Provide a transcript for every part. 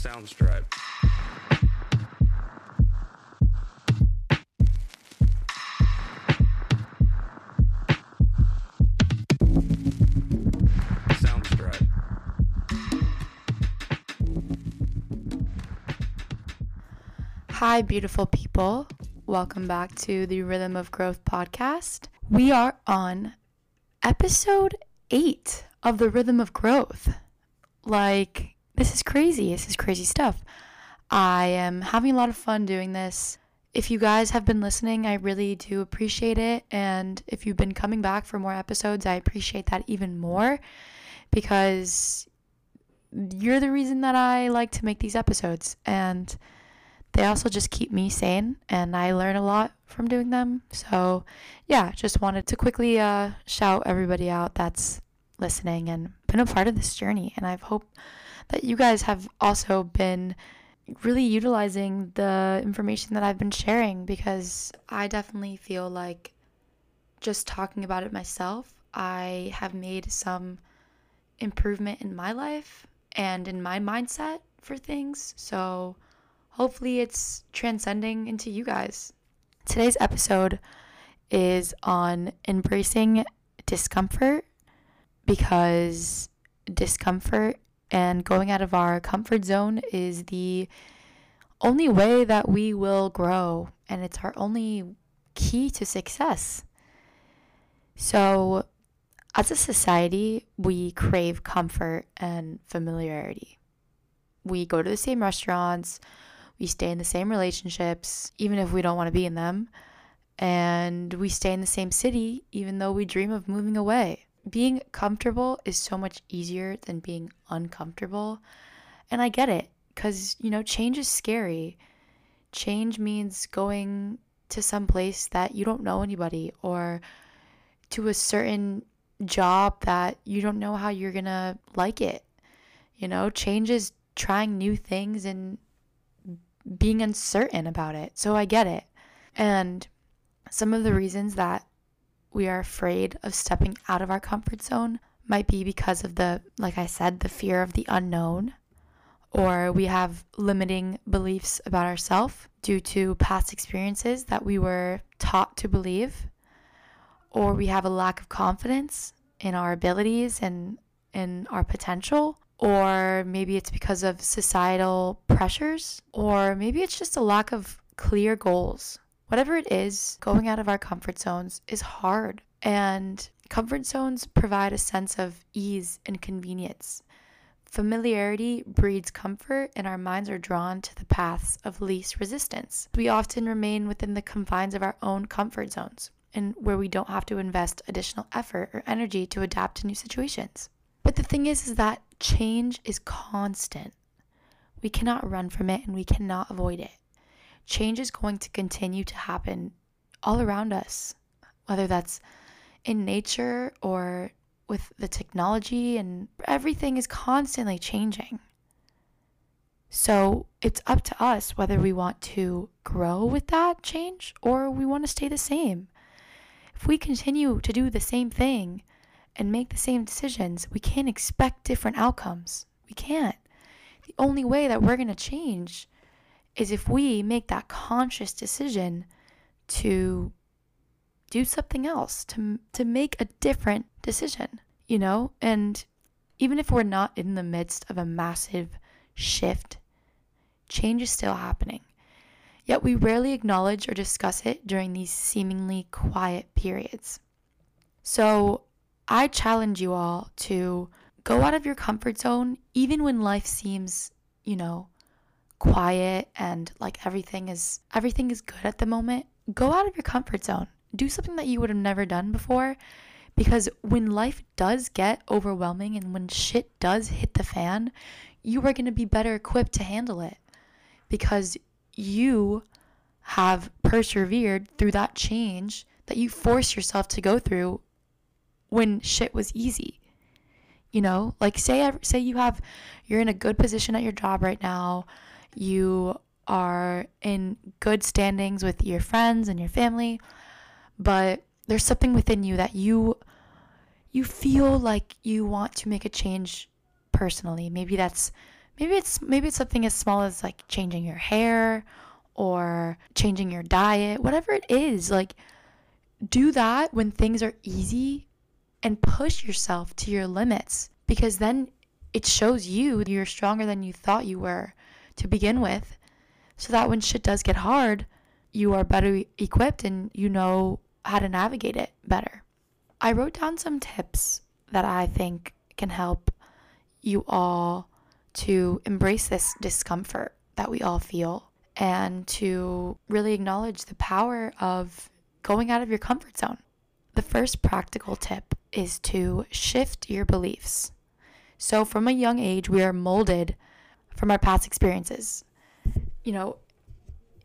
Soundstripe. Hi, beautiful people. Welcome back to the Rhythm of Growth podcast. We are on episode 8 of the Rhythm of Growth. Like, this is crazy. This is crazy stuff. I am having a lot of fun doing this. If you guys have been listening, I really do appreciate it. And if you've been coming back for more episodes, I appreciate that even more because you're the reason that I like to make these episodes. And they also just keep me sane, and I learn a lot from doing them. So yeah, just wanted to quickly shout everybody out that's listening and been a part of this journey. And I hope that you guys have also been really utilizing the information that I've been sharing, because I definitely feel like just talking about it myself, I have made some improvement in my life and in my mindset for things. So hopefully it's transcending into you guys. Today's episode is on embracing discomfort, because discomfort and going out of our comfort zone is the only way that we will grow, and it's our only key to success. So as a society, we crave comfort and familiarity. We go to the same restaurants, we stay in the same relationships, even if we don't want to be in them. And we stay in the same city, even though we dream of moving away. Being comfortable is so much easier than being uncomfortable. And I get it, because, change is scary. Change means going to some place that you don't know anybody, or to a certain job that you don't know how you're going to like it. Change is trying new things and being uncertain about it. So I get it. And some of the reasons that we are afraid of stepping out of our comfort zone might be because of the fear of the unknown, or we have limiting beliefs about ourselves due to past experiences that we were taught to believe, or we have a lack of confidence in our abilities and in our potential. Or maybe it's because of societal pressures, or maybe it's just a lack of clear goals. Whatever it is, going out of our comfort zones is hard. And comfort zones provide a sense of ease and convenience. Familiarity breeds comfort, and our minds are drawn to the paths of least resistance. We often remain within the confines of our own comfort zones, and where we don't have to invest additional effort or energy to adapt to new situations. But the thing is that change is constant. We cannot run from it, and we cannot avoid it. Change is going to continue to happen all around us, whether that's in nature or with the technology, and everything is constantly changing. So it's up to us whether we want to grow with that change or we want to stay the same. If we continue to do the same thing and make the same decisions, we can't expect different outcomes. We can't. The only way that we're going to change is if we make that conscious decision to do something else, to make a different decision, And even if we're not in the midst of a massive shift, change is still happening. Yet we rarely acknowledge or discuss it during these seemingly quiet periods. So I challenge you all to go out of your comfort zone, even when life seems, quiet and like everything is good at the moment. Go out of your comfort zone. Do something that you would have never done before, because when life does get overwhelming and when shit does hit the fan, you are going to be better equipped to handle it because you have persevered through that change that you forced yourself to go through when shit was easy. Say you're in a good position at your job right now. You are in good standings with your friends and your family, but there's something within you that you feel like you want to make a change personally. Maybe that's Maybe it's something as small as like changing your hair or changing your diet, whatever it is. Like, do that when things are easy and push yourself to your limits, because then it shows you you're stronger than you thought you were to begin with, so that when shit does get hard, you are better equipped and you know how to navigate it better. I wrote down some tips that I think can help you all to embrace this discomfort that we all feel and to really acknowledge the power of going out of your comfort zone. The first practical tip is to shift your beliefs. So from a young age, we are molded from our past experiences. You know,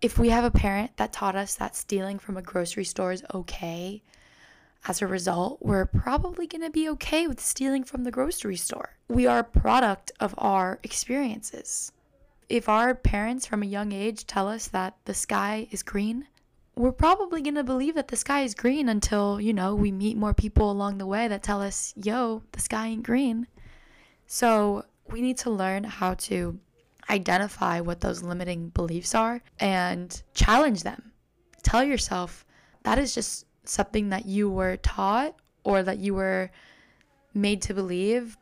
if we have a parent that taught us that stealing from a grocery store is okay, as a result, we're probably going to be okay with stealing from the grocery store. We are a product of our experiences. If our parents from a young age tell us that the sky is green, we're probably going to believe that the sky is green until, you know, we meet more people along the way that tell us, yo, the sky ain't green. So we need to learn how to identify what those limiting beliefs are and challenge them. Tell yourself that is just something that you were taught or that you were made to believe,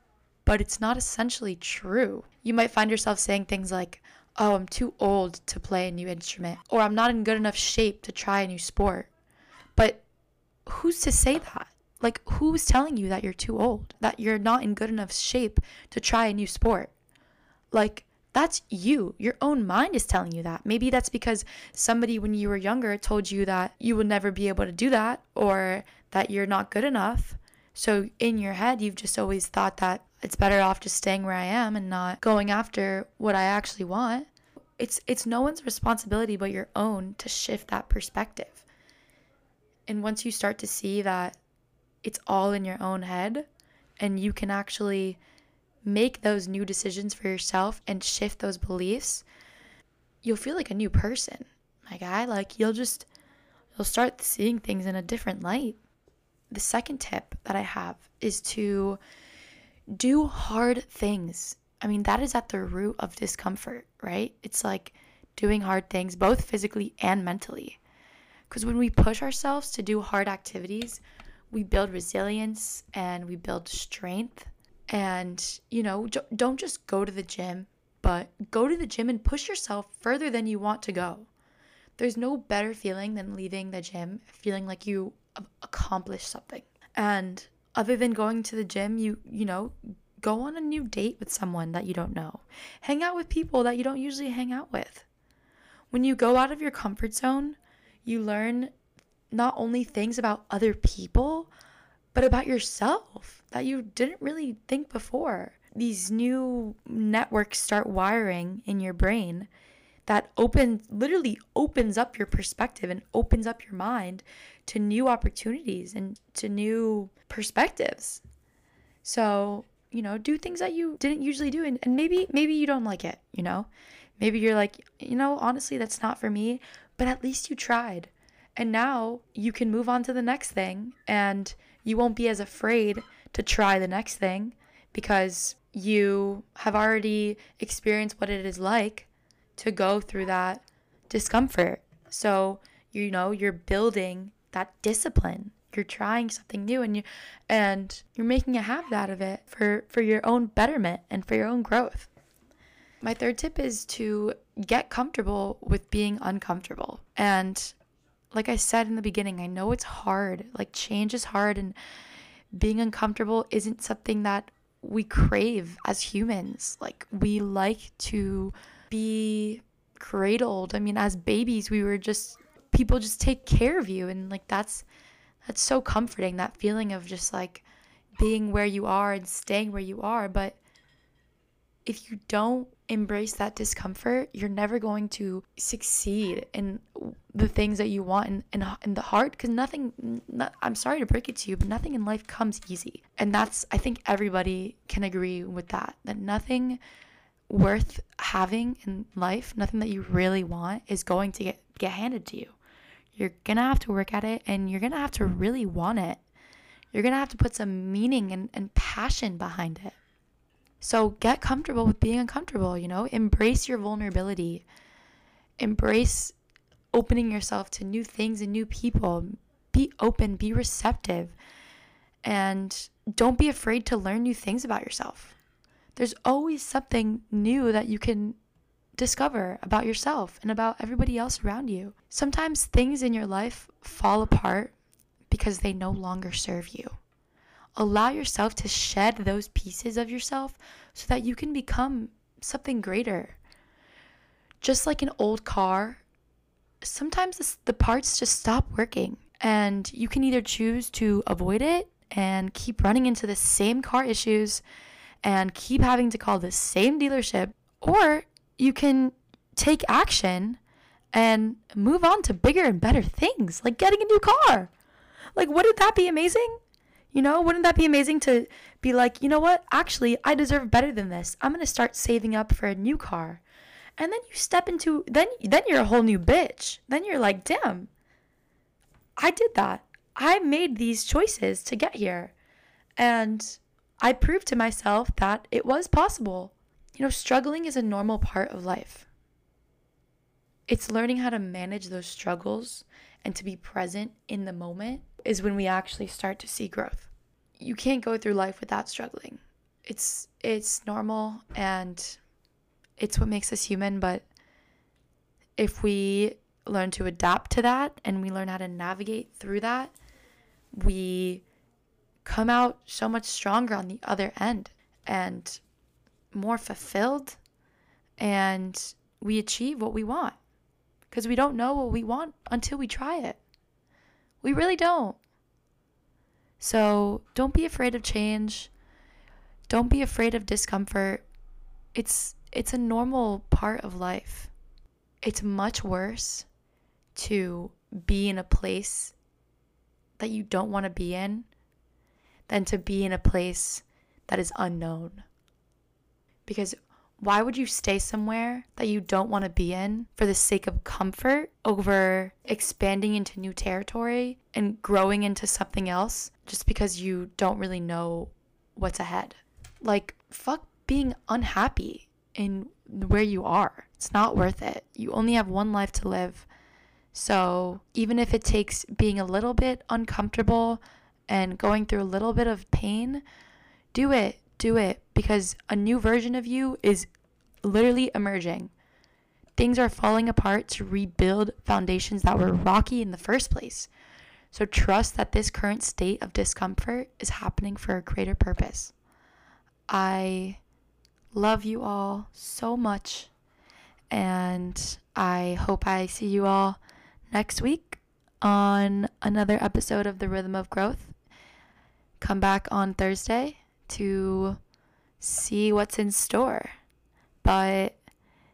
but it's not essentially true. You might find yourself saying things like, oh, I'm too old to play a new instrument, or I'm not in good enough shape to try a new sport. But who's to say that? Like, who's telling you that you're too old, that you're not in good enough shape to try a new sport? Like, that's you. Your own mind is telling you that. Maybe that's because somebody when you were younger told you that you would never be able to do that or that you're not good enough. So in your head, you've just always thought that it's better off just staying where I am and not going after what I actually want. It's no one's responsibility but your own to shift that perspective. And once you start to see that it's all in your own head and you can actually make those new decisions for yourself and shift those beliefs, you'll feel like a new person, my guy. Like, you'll start seeing things in a different light. The second tip that I have is to do hard things. I mean, that is at the root of discomfort, right? It's like doing hard things, both physically and mentally. Because when we push ourselves to do hard activities, we build resilience and we build strength. And, you know, don't just go to the gym, but go to the gym and push yourself further than you want to go. There's no better feeling than leaving the gym feeling like you accomplished something. And other than going to the gym, you know, go on a new date with someone that you don't know. Hang out with people that you don't usually hang out with. When you go out of your comfort zone, you learn not only things about other people, but about yourself that you didn't really think before. These new networks start wiring in your brain that literally opens up your perspective and opens up your mind to new opportunities and to new perspectives. So, you know, do things that you didn't usually do. And maybe you don't like it, you know. Maybe you're like, you know, honestly, that's not for me. But at least you tried. And now you can move on to the next thing, and you won't be as afraid to try the next thing because you have already experienced what it is like to go through that discomfort. So, you know, you're building that discipline. You're trying something new and you're making a habit out of it for your own betterment and for your own growth. My third tip is to get comfortable with being uncomfortable. And like I said in the beginning, I know it's hard. Like, change is hard, and being uncomfortable isn't something that we crave as humans. Like, we like to be cradled. I mean, as babies, people just take care of you, and like that's so comforting. That feeling of just like being where you are and staying where you are. But if you don't embrace that discomfort, you're never going to succeed in the things that you want in the heart, because I'm sorry to break it to you, but nothing in life comes easy. And that's, I think everybody can agree with that nothing worth having in life, nothing that you really want is going to get handed to you. You're gonna have to work at it, and you're gonna have to really want it. You're gonna have to put some meaning and passion behind it. So get comfortable with being uncomfortable, you know? Embrace your vulnerability. Embrace opening yourself to new things and new people. Be open, be receptive, and don't be afraid to learn new things about yourself. There's always something new that you can discover about yourself and about everybody else around you. Sometimes things in your life fall apart because they no longer serve you. Allow yourself to shed those pieces of yourself so that you can become something greater. Just like an old car, sometimes the parts just stop working, and you can either choose to avoid it and keep running into the same car issues and keep having to call the same dealership, or you can take action and move on to bigger and better things, like getting a new car. Like, wouldn't that be amazing? You know, wouldn't that be amazing to be like, you know what? Actually, I deserve better than this. I'm going to start saving up for a new car. And then you step into, then you're a whole new bitch. Then you're like, damn, I did that. I made these choices to get here. And I proved to myself that it was possible. You know, struggling is a normal part of life. It's learning how to manage those struggles and to be present in the moment is when we actually start to see growth. You can't go through life without struggling. It's normal, and it's what makes us human. But if we learn to adapt to that and we learn how to navigate through that, we come out so much stronger on the other end and more fulfilled, and we achieve what we want, because we don't know what we want until we try it. We really don't. So don't be afraid of change. Don't be afraid of discomfort. It's a normal part of life. It's much worse to be in a place that you don't want to be in than to be in a place that is unknown. Because why would you stay somewhere that you don't want to be in for the sake of comfort over expanding into new territory and growing into something else just because you don't really know what's ahead? Like, fuck being unhappy in where you are. It's not worth it. You only have one life to live. So even if it takes being a little bit uncomfortable and going through a little bit of pain, do it. Do it, because a new version of you is literally emerging. Things are falling apart to rebuild foundations that were rocky in the first place. So trust that this current state of discomfort is happening for a greater purpose. I love you all so much, and I hope I see you all next week on another episode of The Rhythm of Growth. Come back on Thursday to see what's in store. But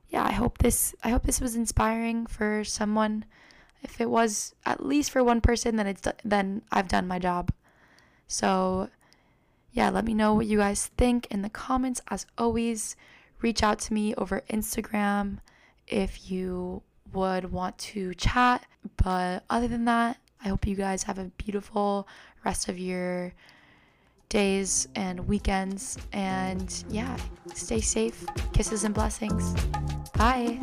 yeah, I hope this was inspiring for someone. If it was at least for one person, then I've done my job. So yeah, let me know what you guys think in the comments. As always, reach out to me over Instagram if you would want to chat. But other than that, I hope you guys have a beautiful rest of your days and weekends, and yeah, stay safe. Kisses and blessings. Bye.